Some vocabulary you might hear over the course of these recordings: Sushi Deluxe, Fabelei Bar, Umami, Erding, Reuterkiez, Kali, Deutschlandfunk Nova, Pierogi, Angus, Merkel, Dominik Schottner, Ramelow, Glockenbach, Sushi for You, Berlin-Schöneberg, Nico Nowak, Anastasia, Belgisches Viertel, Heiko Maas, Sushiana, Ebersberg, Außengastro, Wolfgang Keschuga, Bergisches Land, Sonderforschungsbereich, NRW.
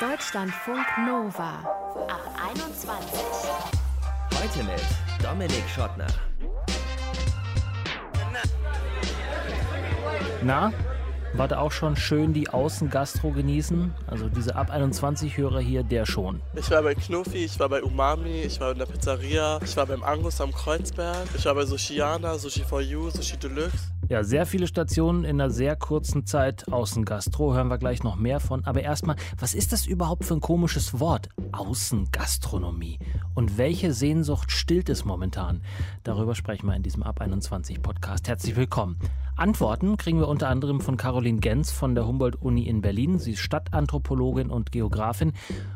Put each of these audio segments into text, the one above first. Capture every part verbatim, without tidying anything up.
Deutschlandfunk Nova ab einundzwanzig. Heute mit Dominik Schottner. Na, wart auch schon schön die Außengastro genießen? Also diese Ab einundzwanzig-Hörer hier, der schon. Ich war bei Knuffi, ich war bei Umami, ich war in der Pizzeria, ich war beim Angus am Kreuzberg, ich war bei Sushiana, Sushi for You, Sushi Deluxe. Ja, sehr viele Stationen in einer sehr kurzen Zeit. Außengastro hören wir gleich noch mehr von. Aber erstmal, was ist das überhaupt für ein komisches Wort? Außengastronomie. Und welche Sehnsucht stillt es momentan? Darüber sprechen wir in diesem Ab einundzwanzig-Podcast. Herzlich willkommen. Antworten kriegen wir unter anderem von Caroline Genz von der Humboldt-Uni in Berlin. Sie ist Stadtanthropologin und Geografin.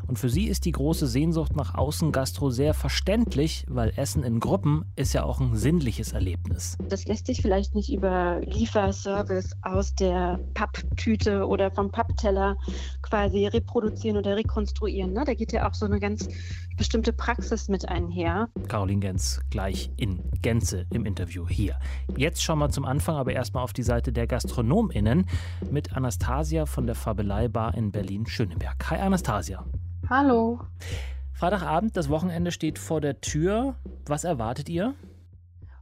Und für sie ist die große Sehnsucht nach Außengastro sehr verständlich, weil Essen in Gruppen ist ja auch ein sinnliches Erlebnis. Das lässt sich vielleicht nicht über Lieferservice aus der Papptüte oder vom Pappteller quasi reproduzieren oder rekonstruieren. Ne? Da geht ja auch so eine ganz bestimmte Praxis mit einher. Caroline Genz gleich in Gänze im Interview hier. Jetzt schauen wir zum Anfang aber erstmal auf die Seite der GastronomInnen mit Anastasia von der Fabelei Bar in Berlin-Schöneberg. Hi Anastasia. Hallo. Freitagabend, das Wochenende steht vor der Tür. Was erwartet ihr?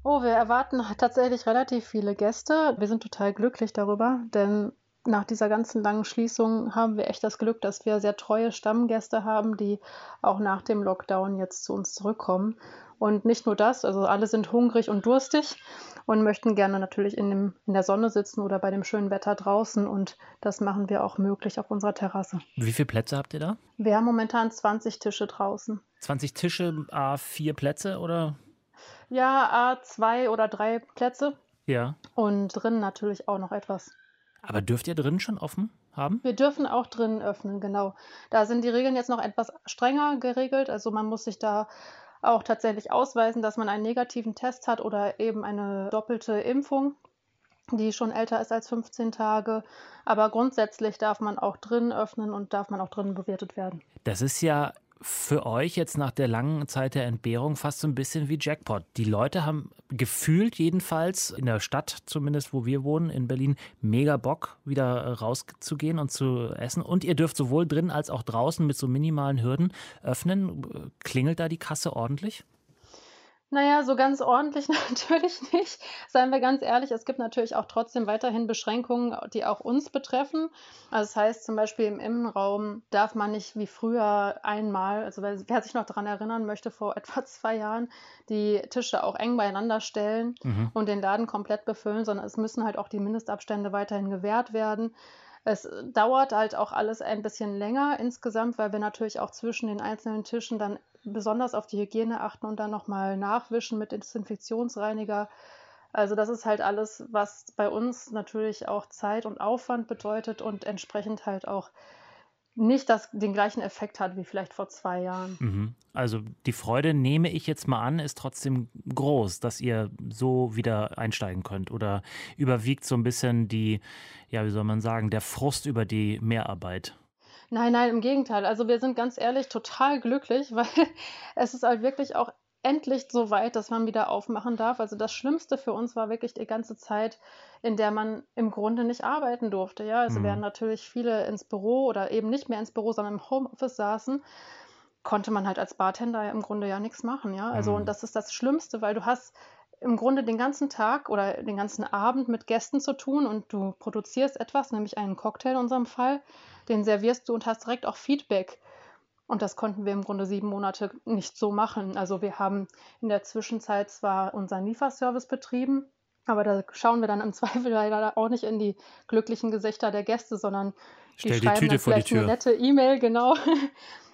Oh, wir erwarten tatsächlich relativ viele Gäste. Wir sind total glücklich darüber, denn nach dieser ganzen langen Schließung haben wir echt das Glück, dass wir sehr treue Stammgäste haben, die auch nach dem Lockdown jetzt zu uns zurückkommen. Und nicht nur das, also alle sind hungrig und durstig und möchten gerne natürlich in, dem, in der Sonne sitzen oder bei dem schönen Wetter draußen. Und das machen wir auch möglich auf unserer Terrasse. Wie viele Plätze habt ihr da? Wir haben momentan zwanzig Tische draußen. zwanzig Tische, ah, vier Plätze oder... Ja, zwei oder drei Plätze. Ja. Und drin natürlich auch noch etwas. Aber dürft ihr drin schon offen haben? Wir dürfen auch drin öffnen, genau. Da sind die Regeln jetzt noch etwas strenger geregelt. Also man muss sich da auch tatsächlich ausweisen, dass man einen negativen Test hat oder eben eine doppelte Impfung, die schon älter ist als fünfzehn Tage. Aber grundsätzlich darf man auch drin öffnen und darf man auch drin bewirtet werden. Das ist ja... für euch jetzt nach der langen Zeit der Entbehrung fast so ein bisschen wie Jackpot. Die Leute haben gefühlt jedenfalls, in der Stadt zumindest, wo wir wohnen, in Berlin, mega Bock, wieder rauszugehen und zu essen. Und ihr dürft sowohl drin als auch draußen mit so minimalen Hürden öffnen. Klingelt da die Kasse ordentlich? Naja, so ganz ordentlich natürlich nicht. Seien wir ganz ehrlich, es gibt natürlich auch trotzdem weiterhin Beschränkungen, die auch uns betreffen. Also das heißt zum Beispiel im Innenraum darf man nicht wie früher einmal, also wer sich noch daran erinnern möchte, vor etwa zwei Jahren die Tische auch eng beieinander stellen mhm. und den Laden komplett befüllen, sondern es müssen halt auch die Mindestabstände weiterhin gewährt werden. Es dauert halt auch alles ein bisschen länger insgesamt, weil wir natürlich auch zwischen den einzelnen Tischen dann besonders auf die Hygiene achten und dann nochmal nachwischen mit Desinfektionsreiniger. Also das ist halt alles, was bei uns natürlich auch Zeit und Aufwand bedeutet und entsprechend halt auch nicht das, den gleichen Effekt hat wie vielleicht vor zwei Jahren. Mhm. Also die Freude, nehme ich jetzt mal an, ist trotzdem groß, dass ihr so wieder einsteigen könnt oder überwiegt so ein bisschen die, ja wie soll man sagen, der Frust über die Mehrarbeit? Nein, nein, im Gegenteil. Also wir sind ganz ehrlich total glücklich, weil es ist halt wirklich auch endlich so weit, dass man wieder aufmachen darf. Also das Schlimmste für uns war wirklich die ganze Zeit, in der man im Grunde nicht arbeiten durfte. Ja, also mhm. während natürlich viele ins Büro oder eben nicht mehr ins Büro, sondern im Homeoffice saßen, konnte man halt als Bartender im Grunde ja nichts machen. Ja, also mhm. und das ist das Schlimmste, weil du hast im Grunde den ganzen Tag oder den ganzen Abend mit Gästen zu tun und du produzierst etwas, nämlich einen Cocktail in unserem Fall, den servierst du und hast direkt auch Feedback. Und das konnten wir im Grunde sieben Monate nicht so machen. Also wir haben in der Zwischenzeit zwar unseren Lieferservice betrieben, aber da schauen wir dann im Zweifel leider auch nicht in die glücklichen Gesichter der Gäste, sondern die schreiben die Tüte dann vielleicht vor die Tür. Eine nette E-Mail, genau.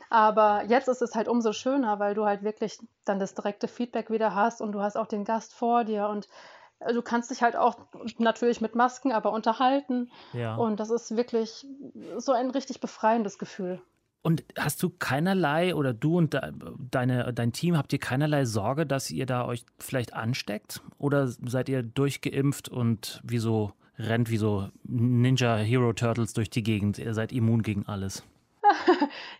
Aber jetzt ist es halt umso schöner, weil du halt wirklich dann das direkte Feedback wieder hast und du hast auch den Gast vor dir und du kannst dich halt auch natürlich mit Masken, aber unterhalten. Ja. Und das ist wirklich so ein richtig befreiendes Gefühl. Und hast du keinerlei, oder du und deine, dein Team, habt ihr keinerlei Sorge, dass ihr da euch vielleicht ansteckt? Oder seid ihr durchgeimpft und wie so, rennt wie so Ninja Hero Turtles durch die Gegend? Ihr seid immun gegen alles?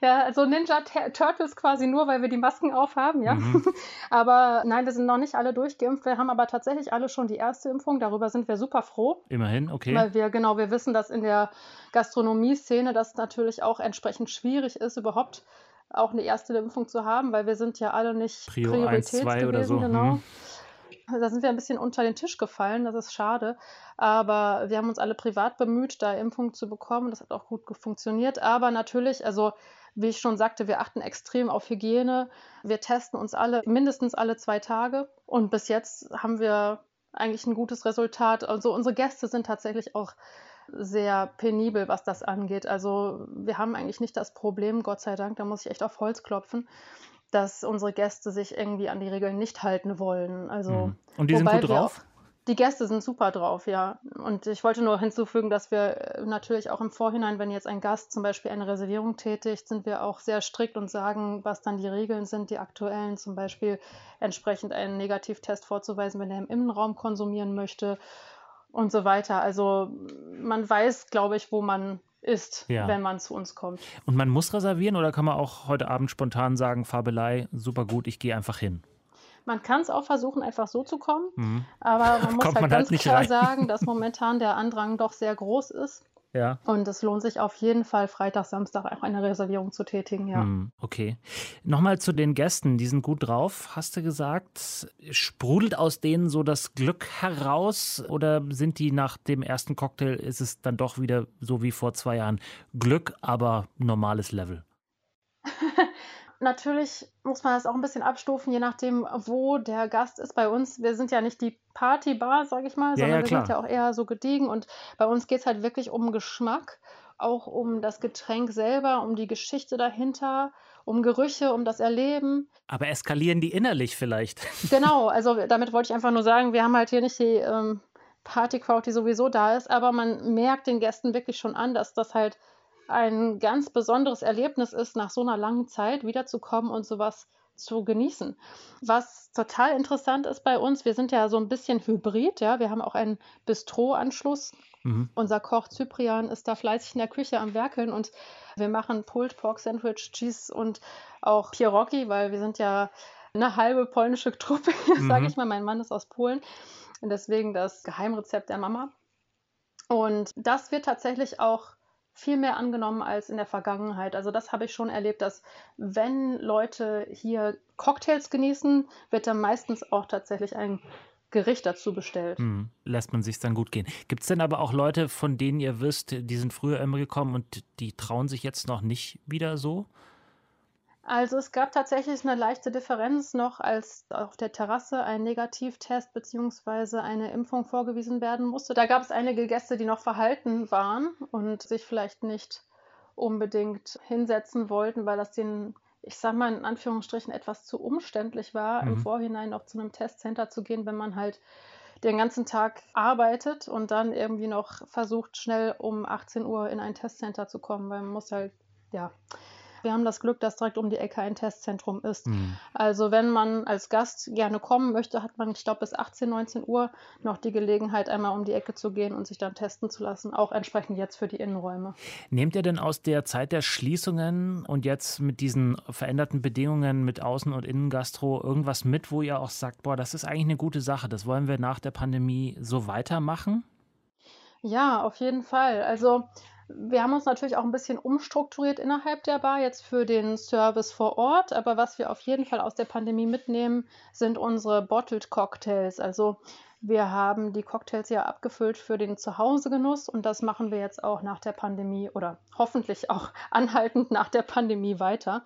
ja, also Ninja Turtles quasi nur, weil wir die Masken aufhaben, ja. Mhm. Aber nein, wir sind noch nicht alle durchgeimpft. Wir haben aber tatsächlich alle schon die erste Impfung. Darüber sind wir super froh. Immerhin, okay. Weil wir, genau, wir wissen, dass in der Gastronomie-Szene das natürlich auch entsprechend schwierig ist, überhaupt auch eine erste Impfung zu haben, weil wir sind ja alle nicht Prio prioritätsgewesen, oder so. Genau. Mhm. Da sind wir ein bisschen unter den Tisch gefallen, das ist schade, aber wir haben uns alle privat bemüht, da Impfungen zu bekommen, das hat auch gut funktioniert, aber natürlich, also wie ich schon sagte, wir achten extrem auf Hygiene, wir testen uns alle, mindestens alle zwei Tage und bis jetzt haben wir eigentlich ein gutes Resultat, also unsere Gäste sind tatsächlich auch sehr penibel, was das angeht, also wir haben eigentlich nicht das Problem, Gott sei Dank, da muss ich echt auf Holz klopfen, dass unsere Gäste sich irgendwie an die Regeln nicht halten wollen. Also, und die sind gut drauf? Auch, die Gäste sind super drauf, ja. Und ich wollte nur hinzufügen, dass wir natürlich auch im Vorhinein, wenn jetzt ein Gast zum Beispiel eine Reservierung tätigt, sind wir auch sehr strikt und sagen, was dann die Regeln sind, die aktuellen, zum Beispiel entsprechend einen Negativtest vorzuweisen, wenn er im Innenraum konsumieren möchte und so weiter. Also man weiß, glaube ich, wo man ist, ja, wenn man zu uns kommt. Und man muss reservieren oder kann man auch heute Abend spontan sagen, Fabelei, super gut, ich gehe einfach hin? Man kann es auch versuchen, einfach so zu kommen, mhm. aber man muss halt man ganz halt klar rein. sagen, dass momentan der Andrang doch sehr groß ist. Ja. Und es lohnt sich auf jeden Fall, Freitag, Samstag auch eine Reservierung zu tätigen, ja. Hm, okay. Nochmal zu den Gästen, die sind gut drauf, hast du gesagt. Sprudelt aus denen so das Glück heraus oder sind die nach dem ersten Cocktail, ist es dann doch wieder so wie vor zwei Jahren? Glück, aber normales Level. Natürlich muss man das auch ein bisschen abstufen, je nachdem, wo der Gast ist. Bei uns, wir sind ja nicht die Partybar, sage ich mal, ja, sondern ja, wir sind ja auch eher so gediegen. Und bei uns geht es halt wirklich um Geschmack, auch um das Getränk selber, um die Geschichte dahinter, um Gerüche, um das Erleben. Aber eskalieren die innerlich vielleicht? Genau, also damit wollte ich einfach nur sagen, wir haben halt hier nicht die ähm, Party-Crowd, die sowieso da ist, aber man merkt den Gästen wirklich schon an, dass das halt ein ganz besonderes Erlebnis ist, nach so einer langen Zeit wiederzukommen und sowas zu genießen. Was total interessant ist bei uns, wir sind ja so ein bisschen hybrid, ja, wir haben auch einen Bistro-Anschluss. Mhm. Unser Koch Cyprian ist da fleißig in der Küche am Werkeln und wir machen Pulled Pork Sandwich, Cheese und auch Pierogi, weil wir sind ja eine halbe polnische Truppe, mhm. sage ich mal, mein Mann ist aus Polen und deswegen das Geheimrezept der Mama. Und das wird tatsächlich auch viel mehr angenommen als in der Vergangenheit. Also das habe ich schon erlebt, dass wenn Leute hier Cocktails genießen, wird dann meistens auch tatsächlich ein Gericht dazu bestellt. Hm, lässt man sich dann gut gehen. Gibt es denn aber auch Leute, von denen ihr wisst, die sind früher immer gekommen und die trauen sich jetzt noch nicht wieder so? Also es gab tatsächlich eine leichte Differenz noch, als auf der Terrasse ein Negativtest bzw. eine Impfung vorgewiesen werden musste. Da gab es einige Gäste, die noch verhalten waren und sich vielleicht nicht unbedingt hinsetzen wollten, weil das denen, ich sag mal in Anführungsstrichen, etwas zu umständlich war, mhm. im Vorhinein noch zu einem Testcenter zu gehen, wenn man halt den ganzen Tag arbeitet und dann irgendwie noch versucht, schnell um achtzehn Uhr in ein Testcenter zu kommen, weil man muss halt, ja... Wir haben das Glück, dass direkt um die Ecke ein Testzentrum ist. Mhm. Also wenn man als Gast gerne kommen möchte, hat man, ich glaube, bis achtzehn, neunzehn Uhr noch die Gelegenheit, einmal um die Ecke zu gehen und sich dann testen zu lassen, auch entsprechend jetzt für die Innenräume. Nehmt ihr denn aus der Zeit der Schließungen und jetzt mit diesen veränderten Bedingungen mit Außen- und Innengastro irgendwas mit, wo ihr auch sagt, boah, das ist eigentlich eine gute Sache, das wollen wir nach der Pandemie so weitermachen? Ja, auf jeden Fall. Also wir haben uns natürlich auch ein bisschen umstrukturiert innerhalb der Bar, jetzt für den Service vor Ort. Aber was wir auf jeden Fall aus der Pandemie mitnehmen, sind unsere Bottled Cocktails. Also wir haben die Cocktails ja abgefüllt für den Zuhausegenuss und das machen wir jetzt auch nach der Pandemie oder hoffentlich auch anhaltend nach der Pandemie weiter.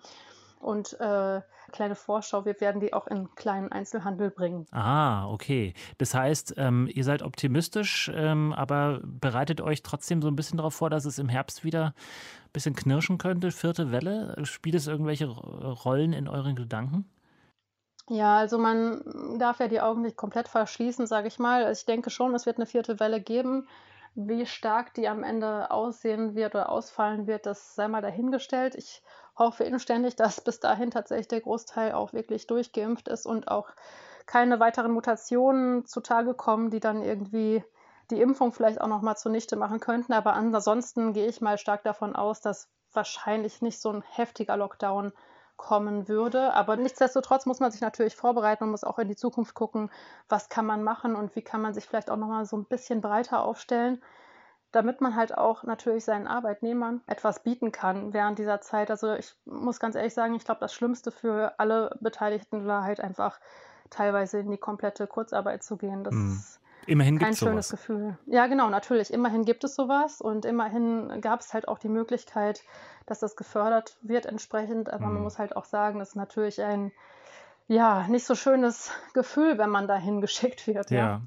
Und äh, kleine Vorschau, wir werden die auch in kleinen Einzelhandel bringen. Ah, okay. Das heißt, ähm, ihr seid optimistisch, ähm, aber bereitet euch trotzdem so ein bisschen darauf vor, dass es im Herbst wieder ein bisschen knirschen könnte, vierte Welle? Spielt es irgendwelche Rollen in euren Gedanken? Ja, also man darf ja die Augen nicht komplett verschließen, sage ich mal. Also ich denke schon, es wird eine vierte Welle geben. Wie stark die am Ende aussehen wird oder ausfallen wird, das sei mal dahingestellt. Ich hoffe inständig, dass bis dahin tatsächlich der Großteil auch wirklich durchgeimpft ist und auch keine weiteren Mutationen zutage kommen, die dann irgendwie die Impfung vielleicht auch nochmal zunichte machen könnten. Aber ansonsten gehe ich mal stark davon aus, dass wahrscheinlich nicht so ein heftiger Lockdown kommen würde. Aber nichtsdestotrotz muss man sich natürlich vorbereiten und muss auch in die Zukunft gucken, was kann man machen und wie kann man sich vielleicht auch nochmal so ein bisschen breiter aufstellen, damit man halt auch natürlich seinen Arbeitnehmern etwas bieten kann während dieser Zeit. Also ich muss ganz ehrlich sagen, ich glaube, das Schlimmste für alle Beteiligten war halt einfach teilweise in die komplette Kurzarbeit zu gehen. Das mm. ist immerhin kein schönes sowas. Gefühl. Ja, genau, natürlich. Immerhin gibt es sowas und immerhin gab es halt auch die Möglichkeit, dass das gefördert wird entsprechend. Aber mm. man muss halt auch sagen, das ist natürlich ein ja, nicht so schönes Gefühl, wenn man dahin geschickt wird. Ja. ja.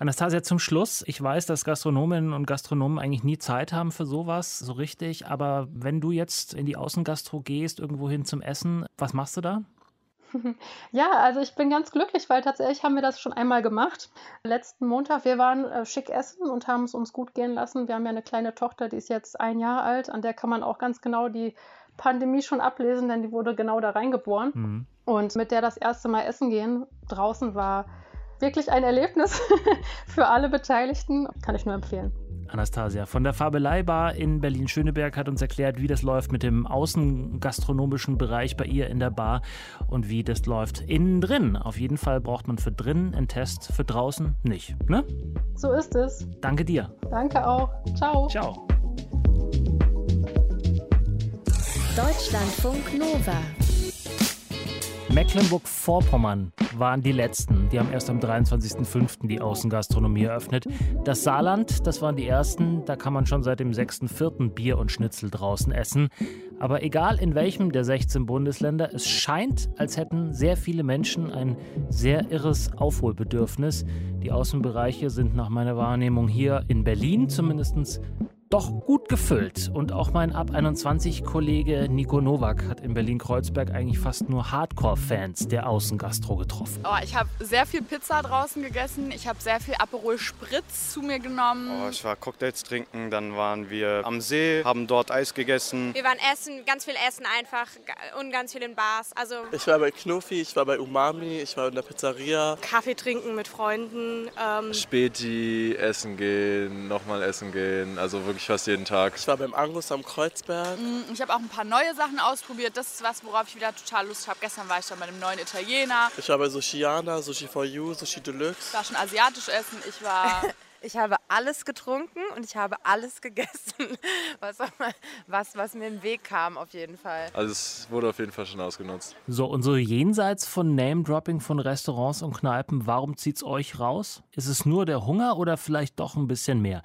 Anastasia, zum Schluss. Ich weiß, dass Gastronominnen und Gastronomen eigentlich nie Zeit haben für sowas, so richtig. Aber wenn du jetzt in die Außengastro gehst, irgendwo hin zum Essen, was machst du da? Ja, also ich bin ganz glücklich, weil tatsächlich haben wir das schon einmal gemacht. Letzten Montag, wir waren äh, schick essen und haben es uns gut gehen lassen. Wir haben ja eine kleine Tochter, die ist jetzt ein Jahr alt. An der kann man auch ganz genau die Pandemie schon ablesen, denn die wurde genau da reingeboren. Mhm. Und mit der das erste Mal essen gehen draußen war wirklich ein Erlebnis für alle Beteiligten. Kann ich nur empfehlen. Anastasia von der Fabelei Bar in Berlin-Schöneberg hat uns erklärt, wie das läuft mit dem außengastronomischen Bereich bei ihr in der Bar und wie das läuft innen drin. Auf jeden Fall braucht man für drinnen einen Test, für draußen nicht, ne? So ist es. Danke dir. Danke auch. Ciao. Ciao. Deutschlandfunk Nova. Mecklenburg-Vorpommern waren die Letzten. Die haben erst am dreiundzwanzigsten fünften die Außengastronomie eröffnet. Das Saarland, das waren die Ersten. Da kann man schon seit dem sechsten vierten Bier und Schnitzel draußen essen. Aber egal in welchem der sechzehn Bundesländer, es scheint, als hätten sehr viele Menschen ein sehr irres Aufholbedürfnis. Die Außenbereiche sind nach meiner Wahrnehmung hier in Berlin zumindest doch gut gefüllt. Und auch mein Ab einundzwanzig-Kollege Nico Nowak hat in Berlin-Kreuzberg eigentlich fast nur Hardcore-Fans der Außengastro getroffen. Oh, ich habe sehr viel Pizza draußen gegessen, ich habe sehr viel Aperol Spritz zu mir genommen. Oh, ich war Cocktails trinken, dann waren wir am See, haben dort Eis gegessen. Wir waren essen, ganz viel essen einfach und ganz viel in Bars. Also ich war bei Knuffi, ich war bei Umami, ich war in der Pizzeria. Kaffee trinken mit Freunden. Ähm Späti, essen gehen, nochmal essen gehen, also wirklich fast jeden Tag. Ich war beim Angus am Kreuzberg. Ich habe auch ein paar neue Sachen ausprobiert. Das ist was, worauf ich wieder total Lust habe. Gestern war ich dann bei einem neuen Italiener. Ich war bei Sushiana, Sushi for You, Sushi Deluxe. Ich war schon asiatisch essen. Ich war... Ich habe alles getrunken und ich habe alles gegessen, was, was, was mir im Weg kam auf jeden Fall. Also es wurde auf jeden Fall schon ausgenutzt. So, und so jenseits von Name-Dropping von Restaurants und Kneipen, warum zieht's euch raus? Ist es nur der Hunger oder vielleicht doch ein bisschen mehr?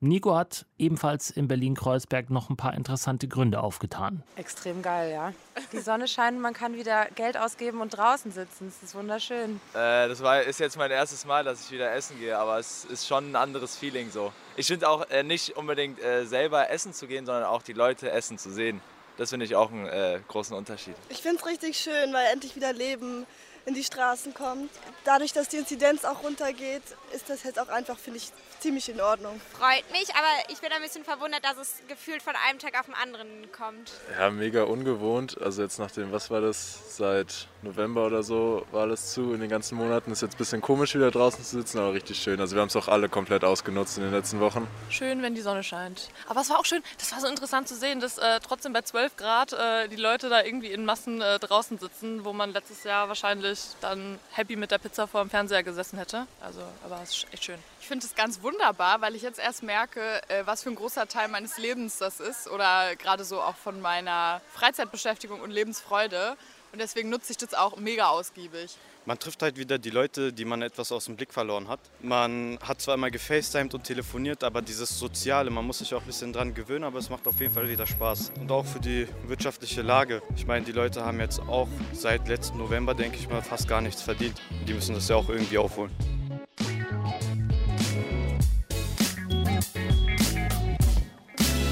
Nico hat ebenfalls in Berlin-Kreuzberg noch ein paar interessante Gründe aufgetan. Extrem geil, ja. Die Sonne scheint, man kann wieder Geld ausgeben und draußen sitzen. Das ist wunderschön. Äh, das war, ist jetzt mein erstes Mal, dass ich wieder essen gehe, aber es ist schon ein anderes Feeling so. Ich finde auch äh, nicht unbedingt äh, selber essen zu gehen, sondern auch die Leute essen zu sehen. Das finde ich auch einen äh, großen Unterschied. Ich finde es richtig schön, weil endlich wieder Leben in die Straßen kommt. Dadurch, dass die Inzidenz auch runtergeht, ist das jetzt auch einfach, finde ich, ziemlich in Ordnung. Freut mich, aber ich bin ein bisschen verwundert, dass es gefühlt von einem Tag auf den anderen kommt. Ja, mega ungewohnt. Also jetzt nach dem, was war das, seit November oder so war alles zu in den ganzen Monaten. Ist jetzt ein bisschen komisch, wieder draußen zu sitzen, aber richtig schön. Also wir haben es auch alle komplett ausgenutzt in den letzten Wochen. Schön, wenn die Sonne scheint. Aber es war auch schön, das war so interessant zu sehen, dass äh, trotzdem bei zwölf Grad äh, die Leute da irgendwie in Massen äh, draußen sitzen, wo man letztes Jahr wahrscheinlich dann happy mit der Pizza vor dem Fernseher gesessen hätte. Also, aber es ist echt schön. Ich finde es ganz wunderbar, weil ich jetzt erst merke, was für ein großer Teil meines Lebens das ist oder gerade so auch von meiner Freizeitbeschäftigung und Lebensfreude. Und deswegen nutze ich das auch mega ausgiebig. Man trifft halt wieder die Leute, die man etwas aus dem Blick verloren hat. Man hat zwar immer gefacetimed und telefoniert, aber dieses Soziale, man muss sich auch ein bisschen dran gewöhnen, aber es macht auf jeden Fall wieder Spaß. Und auch für die wirtschaftliche Lage. Ich meine, die Leute haben jetzt auch seit letzten November, denke ich mal, fast gar nichts verdient. Die müssen das ja auch irgendwie aufholen.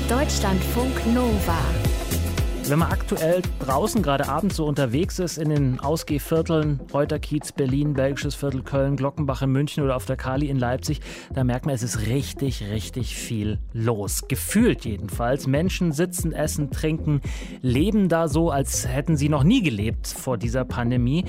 Deutschlandfunk Nova. Wenn man aktuell draußen gerade abends so unterwegs ist in den Ausgehvierteln, Reuterkiez, Berlin, Belgisches Viertel, Köln, Glockenbach in München oder auf der Kali in Leipzig, da merkt man, es ist richtig, richtig viel los. Gefühlt jedenfalls. Menschen sitzen, essen, trinken, leben da so, als hätten sie noch nie gelebt vor dieser Pandemie.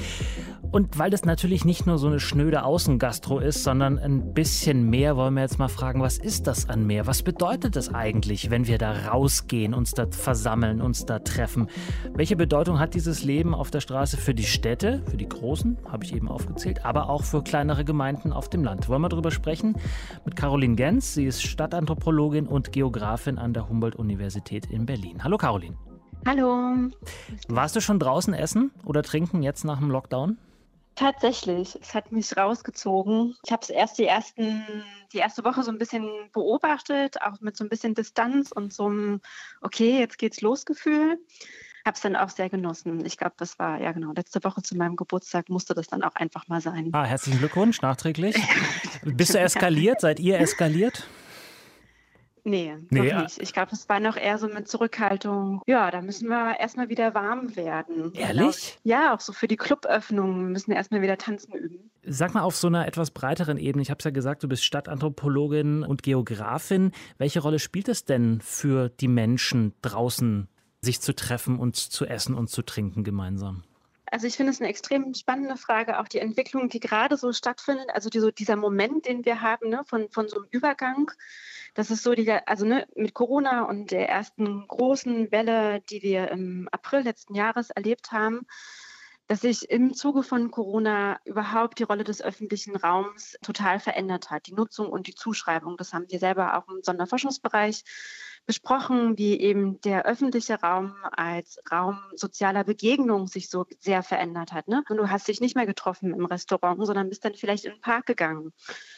Und weil das natürlich nicht nur so eine schnöde Außengastro ist, sondern ein bisschen mehr, wollen wir jetzt mal fragen, was ist das an mehr? Was bedeutet das eigentlich, wenn wir da rausgehen, uns da versammeln, uns da treffen? Welche Bedeutung hat dieses Leben auf der Straße für die Städte, für die großen, habe ich eben aufgezählt, aber auch für kleinere Gemeinden auf dem Land? Wollen wir darüber sprechen? Mit Caroline Genz, sie ist Stadtanthropologin und Geografin an der Humboldt-Universität in Berlin. Hallo Caroline. Hallo. Warst du schon draußen essen oder trinken jetzt nach dem Lockdown? Tatsächlich. Es hat mich rausgezogen. Ich habe es erst die, ersten, die erste Woche so ein bisschen beobachtet, auch mit so ein bisschen Distanz und so einem, okay, jetzt geht's los Gefühl. Habe es dann auch sehr genossen. Ich glaube, das war, ja genau, letzte Woche zu meinem Geburtstag musste das dann auch einfach mal sein. Ah, herzlichen Glückwunsch, nachträglich. Bist du eskaliert? Seid ihr eskaliert? Nee, nee, noch nicht. Ich glaube, das war noch eher so mit Zurückhaltung. Ja, da müssen wir erstmal wieder warm werden. Ehrlich? Ja, auch so für die Cluböffnungen müssen wir erstmal wieder tanzen üben. Sag mal, auf so einer etwas breiteren Ebene, ich habe es ja gesagt, du bist Stadtanthropologin und Geografin. Welche Rolle spielt es denn für die Menschen draußen, sich zu treffen und zu essen und zu trinken gemeinsam? Also ich finde es eine extrem spannende Frage, auch die Entwicklung, die gerade so stattfindet, also die, so dieser Moment, den wir haben, ne, von, von so einem Übergang. Das ist so, die, also ne, mit Corona und der ersten großen Welle, die wir im April letzten Jahres erlebt haben, dass sich im Zuge von Corona überhaupt die Rolle des öffentlichen Raums total verändert hat, die Nutzung und die Zuschreibung. Das haben wir selber auch im Sonderforschungsbereich besprochen, wie eben der öffentliche Raum als Raum sozialer Begegnung sich so sehr verändert hat. Ne? Und du hast dich nicht mehr getroffen im Restaurant, sondern bist dann vielleicht in den Park gegangen.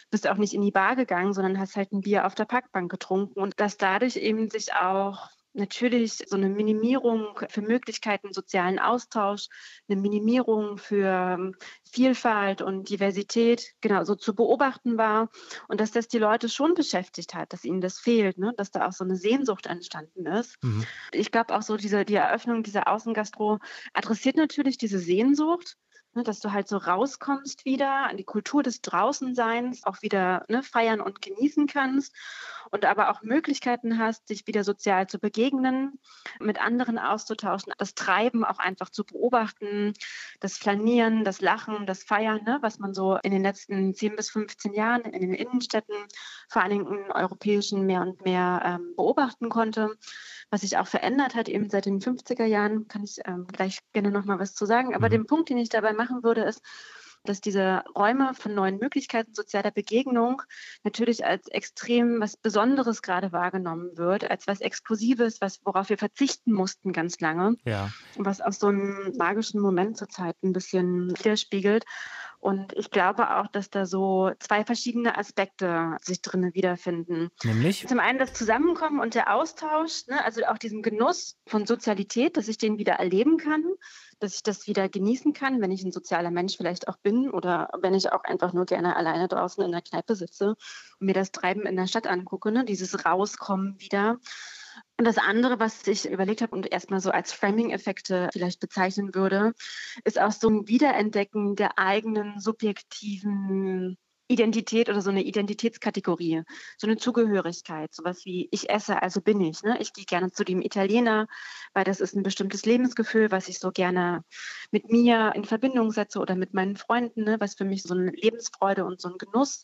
Bist auch nicht in die Bar gegangen, sondern hast halt ein Bier auf der Parkbank getrunken. Und dass dadurch eben sich auch natürlich so eine Minimierung für Möglichkeiten, sozialen Austausch, eine Minimierung für Vielfalt und Diversität genau so zu beobachten war und dass das die Leute schon beschäftigt hat, dass ihnen das fehlt, ne? Dass da auch so eine Sehnsucht entstanden ist. Mhm. Ich glaube auch so diese, die Eröffnung dieser Außengastro adressiert natürlich diese Sehnsucht, ne? Dass du halt so rauskommst wieder, an die Kultur des Draußenseins auch wieder ne, feiern und genießen kannst und aber auch Möglichkeiten hast, dich wieder sozial zu begegnen, mit anderen auszutauschen, das Treiben auch einfach zu beobachten, das Flanieren, das Lachen, das Feiern, ne, was man so in den letzten zehn bis fünfzehn Jahren in den Innenstädten, vor allen Dingen in europäischen, mehr und mehr ähm, beobachten konnte, was sich auch verändert hat, eben seit den fünfziger Jahren, kann ich ähm, gleich gerne nochmal was zu sagen. Aber den Punkt, den ich dabei machen würde, ist, dass diese Räume von neuen Möglichkeiten sozialer Begegnung natürlich als extrem was Besonderes gerade wahrgenommen wird, als was Exklusives, was, worauf wir verzichten mussten ganz lange. Ja. Was aus so einem magischen Moment zurzeit ein bisschen widerspiegelt. Und ich glaube auch, dass da so zwei verschiedene Aspekte sich drin wiederfinden. Nämlich? Zum einen das Zusammenkommen und der Austausch, ne? Also auch diesen Genuss von Sozialität, dass ich den wieder erleben kann, dass ich das wieder genießen kann, wenn ich ein sozialer Mensch vielleicht auch bin oder wenn ich auch einfach nur gerne alleine draußen in der Kneipe sitze und mir das Treiben in der Stadt angucke, ne? Dieses Rauskommen wieder. Und das andere, was ich überlegt habe und erstmal so als Framing-Effekte vielleicht bezeichnen würde, ist auch so ein Wiederentdecken der eigenen subjektiven Identität oder so eine Identitätskategorie, so eine Zugehörigkeit, sowas wie ich esse, also bin ich. Ne? Ich gehe gerne zu dem Italiener, weil das ist ein bestimmtes Lebensgefühl, was ich so gerne mit mir in Verbindung setze oder mit meinen Freunden, ne? Was für mich so eine Lebensfreude und so ein Genuss,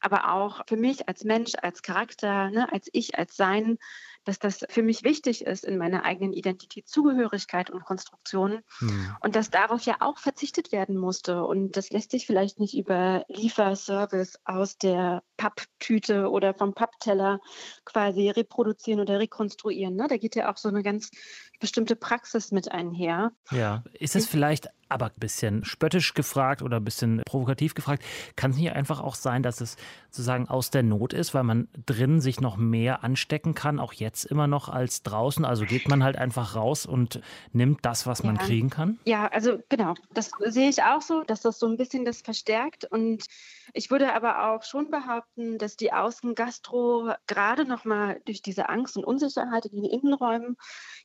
aber auch für mich als Mensch, als Charakter, ne? Als ich, als Sein, dass das für mich wichtig ist in meiner eigenen Identität, Zugehörigkeit und Konstruktion hm. und dass darauf ja auch verzichtet werden musste. Und das lässt sich vielleicht nicht über Lieferservice aus der Papptüte oder vom Pappteller quasi reproduzieren oder rekonstruieren. Ne? Da geht ja auch so eine ganz bestimmte Praxis mit einher. Ja, ist es vielleicht aber ein bisschen spöttisch gefragt oder ein bisschen provokativ gefragt, kann es nicht einfach auch sein, dass es sozusagen aus der Not ist, weil man drin sich noch mehr anstecken kann, auch jetzt immer noch als draußen? Also geht man halt einfach raus und nimmt das, was man ja. kriegen kann? Ja, also genau, das sehe ich auch so, dass das so ein bisschen das verstärkt. Und ich würde aber auch schon behaupten, dass die Außengastro gerade nochmal durch diese Angst und Unsicherheit in den Innenräumen,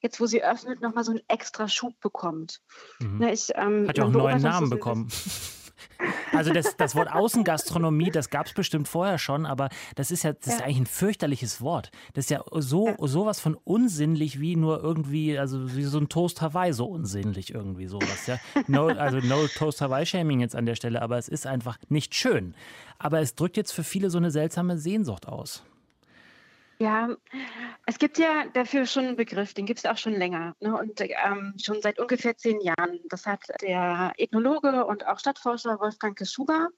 jetzt wo sie öffnet, nochmal so einen extra Schub bekommt. Mhm. Na, ich, ähm, hat ja auch einen neuen Namen bekommen. Also das, das Wort Außengastronomie, das gab es bestimmt vorher schon, aber das ist ja, das ja. ist eigentlich ein fürchterliches Wort. Das ist ja so sowas von unsinnlich wie nur irgendwie, also wie so ein Toast Hawaii, so unsinnlich irgendwie sowas. Ja? No, also no Toast Hawaii Shaming jetzt an der Stelle, aber es ist einfach nicht schön. Aber es drückt jetzt für viele so eine seltsame Sehnsucht aus. Ja, es gibt ja dafür schon einen Begriff, den gibt es auch schon länger, ne? Und ähm, schon seit ungefähr zehn Jahren. Das hat der Ethnologe und auch Stadtforscher Wolfgang Keschuga,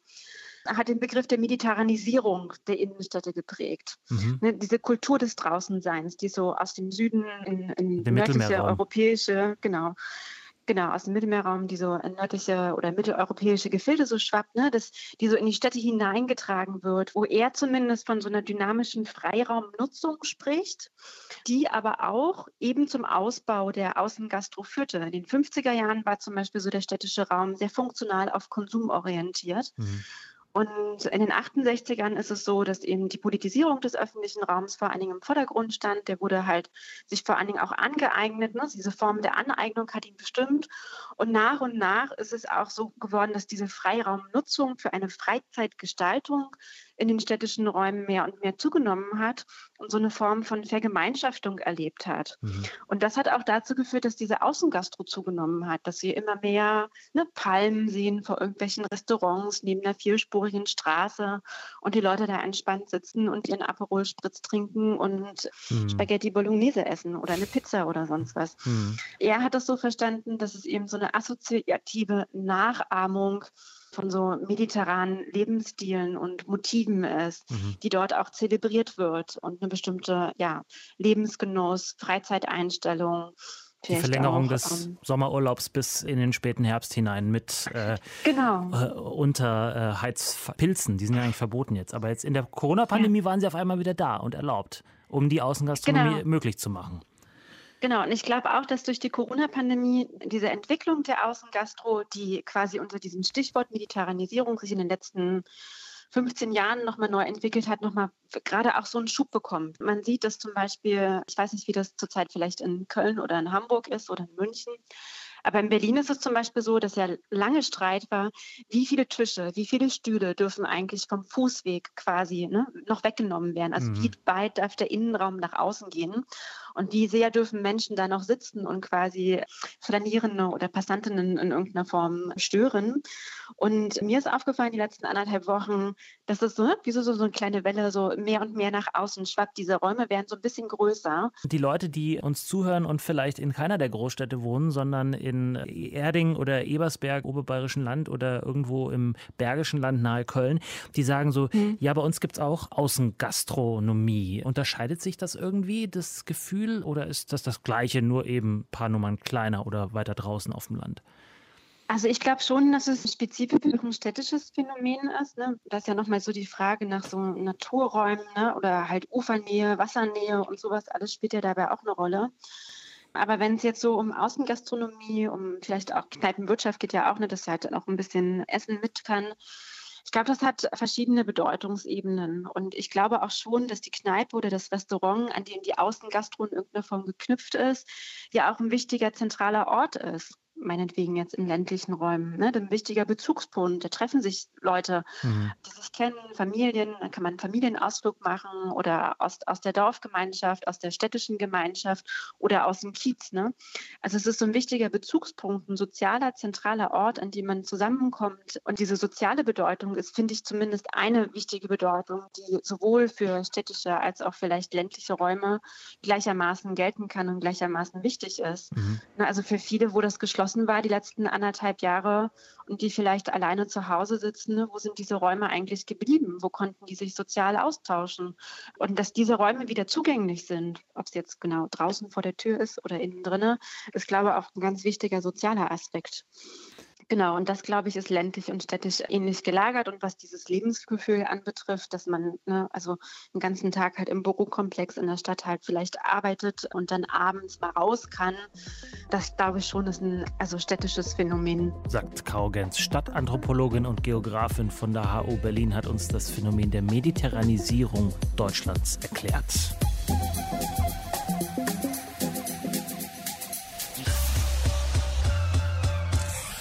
hat den Begriff der Mediterranisierung der Innenstädte geprägt. Mhm. Ne, diese Kultur des Draußenseins, die so aus dem Süden in, in der nördliche europäische, genau, Genau, aus dem Mittelmeerraum, die so nördliche oder mitteleuropäische Gefilde so schwappt, ne, dass die so in die Städte hineingetragen wird, wo er zumindest von so einer dynamischen Freiraumnutzung spricht, die aber auch eben zum Ausbau der Außengastro führte. In den fünfziger Jahren war zum Beispiel so der städtische Raum sehr funktional auf Konsum orientiert. Mhm. Und in den achtundsechzigern ist es so, dass eben die Politisierung des öffentlichen Raums vor allen Dingen im Vordergrund stand. Der wurde halt sich vor allen Dingen auch angeeignet. Ne? Diese Form der Aneignung hat ihn bestimmt. Und nach und nach ist es auch so geworden, dass diese Freiraumnutzung für eine Freizeitgestaltung in den städtischen Räumen mehr und mehr zugenommen hat und so eine Form von Vergemeinschaftung erlebt hat. Mhm. Und das hat auch dazu geführt, dass diese Außengastro zugenommen hat, dass wir immer mehr, ne, Palmen sehen vor irgendwelchen Restaurants neben einer vierspurigen Straße und die Leute da entspannt sitzen und ihren Aperol Spritz trinken und mhm. Spaghetti Bolognese essen oder eine Pizza oder sonst was. Mhm. Er hat das so verstanden, dass es eben so eine assoziative Nachahmung von so mediterranen Lebensstilen und Motiven ist, mhm. die dort auch zelebriert wird und eine bestimmte, ja, Lebensgenuss, Freizeiteinstellung. Die Verlängerung auch, des ähm, Sommerurlaubs bis in den späten Herbst hinein mit äh, genau. äh, Unterheizpilzen. Äh, die sind ja eigentlich verboten jetzt. Aber jetzt in der Corona-Pandemie ja. waren sie auf einmal wieder da und erlaubt, um die Außengastronomie genau. möglich zu machen. Genau, und ich glaube auch, dass durch die Corona-Pandemie diese Entwicklung der Außengastro, die quasi unter diesem Stichwort Mediterranisierung sich in den letzten fünfzehn Jahren nochmal neu entwickelt hat, nochmal gerade auch so einen Schub bekommen. Man sieht, dass zum Beispiel, ich weiß nicht, wie das zurzeit vielleicht in Köln oder in Hamburg ist oder in München, aber in Berlin ist es zum Beispiel so, dass ja lange Streit war, wie viele Tische, wie viele Stühle dürfen eigentlich vom Fußweg quasi, ne, noch weggenommen werden. Also mhm. wie weit darf der Innenraum nach außen gehen und wie sehr dürfen Menschen da noch sitzen und quasi Flanierende oder Passantinnen in irgendeiner Form stören. Und mir ist aufgefallen, die letzten anderthalb Wochen, dass es so, wie so, so eine kleine Welle so mehr und mehr nach außen schwappt. Diese Räume werden so ein bisschen größer. Die Leute, die uns zuhören und vielleicht in keiner der Großstädte wohnen, sondern in in Erding oder Ebersberg, Oberbayerischen Land oder irgendwo im Bergischen Land nahe Köln, die sagen so, mhm. ja, bei uns gibt es auch Außengastronomie. Unterscheidet sich das irgendwie, das Gefühl, oder ist das das Gleiche, nur eben ein paar Nummern kleiner oder weiter draußen auf dem Land? Also ich glaube schon, dass es spezifisch ein städtisches Phänomen ist, ne? Das ist ja nochmal so die Frage nach so Naturräumen, ne? Oder halt Ufernähe, Wassernähe und sowas, alles spielt ja dabei auch eine Rolle. Aber wenn es jetzt so um Außengastronomie, um vielleicht auch Kneipenwirtschaft geht ja auch, ne, dass halt auch ein bisschen Essen mit kann. Ich glaube, das hat verschiedene Bedeutungsebenen. Und ich glaube auch schon, dass die Kneipe oder das Restaurant, an dem die Außengastro in irgendeiner Form geknüpft ist, ja auch ein wichtiger zentraler Ort ist. Meinetwegen jetzt in ländlichen Räumen, ne, ein wichtiger Bezugspunkt, da treffen sich Leute, mhm. die sich kennen, Familien, dann kann man einen Familienausflug machen oder aus, aus der Dorfgemeinschaft, aus der städtischen Gemeinschaft oder aus dem Kiez, ne? Also es ist so ein wichtiger Bezugspunkt, ein sozialer, zentraler Ort, an dem man zusammenkommt. Und diese soziale Bedeutung ist, finde ich, zumindest eine wichtige Bedeutung, die sowohl für städtische als auch vielleicht ländliche Räume gleichermaßen gelten kann und gleichermaßen wichtig ist. Mhm. Also für viele, wo das geschlossen war die letzten anderthalb Jahre und die vielleicht alleine zu Hause sitzen, ne? Wo sind diese Räume eigentlich geblieben? Wo konnten die sich sozial austauschen? Und dass diese Räume wieder zugänglich sind, ob es jetzt genau draußen vor der Tür ist oder innen drinne, ist, glaube ich, auch ein ganz wichtiger sozialer Aspekt. Genau, und das, glaube ich, ist ländlich und städtisch ähnlich gelagert. Und was dieses Lebensgefühl anbetrifft, dass man, ne, also den ganzen Tag halt im Bürokomplex in der Stadt halt vielleicht arbeitet und dann abends mal raus kann, das, glaube ich, schon ist ein also städtisches Phänomen. Sagt Caro Genz, Stadtanthropologin und Geografin von der H U Berlin, hat uns das Phänomen der Mediterranisierung Deutschlands erklärt.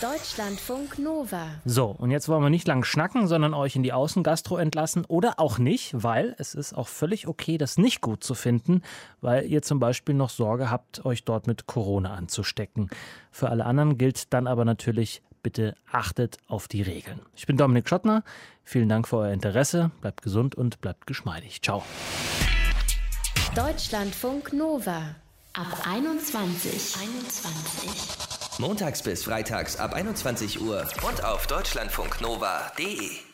Deutschlandfunk Nova. So, und jetzt wollen wir nicht lang schnacken, sondern euch in die Außengastro entlassen oder auch nicht, weil es ist auch völlig okay, das nicht gut zu finden, weil ihr zum Beispiel noch Sorge habt, euch dort mit Corona anzustecken. Für alle anderen gilt dann aber natürlich, bitte achtet auf die Regeln. Ich bin Dominik Schottner, vielen Dank für euer Interesse, bleibt gesund und bleibt geschmeidig. Ciao. Deutschlandfunk Nova ab einundzwanzig. einundzwanzig. Montags bis freitags ab einundzwanzig Uhr und auf deutschlandfunknova punkt de.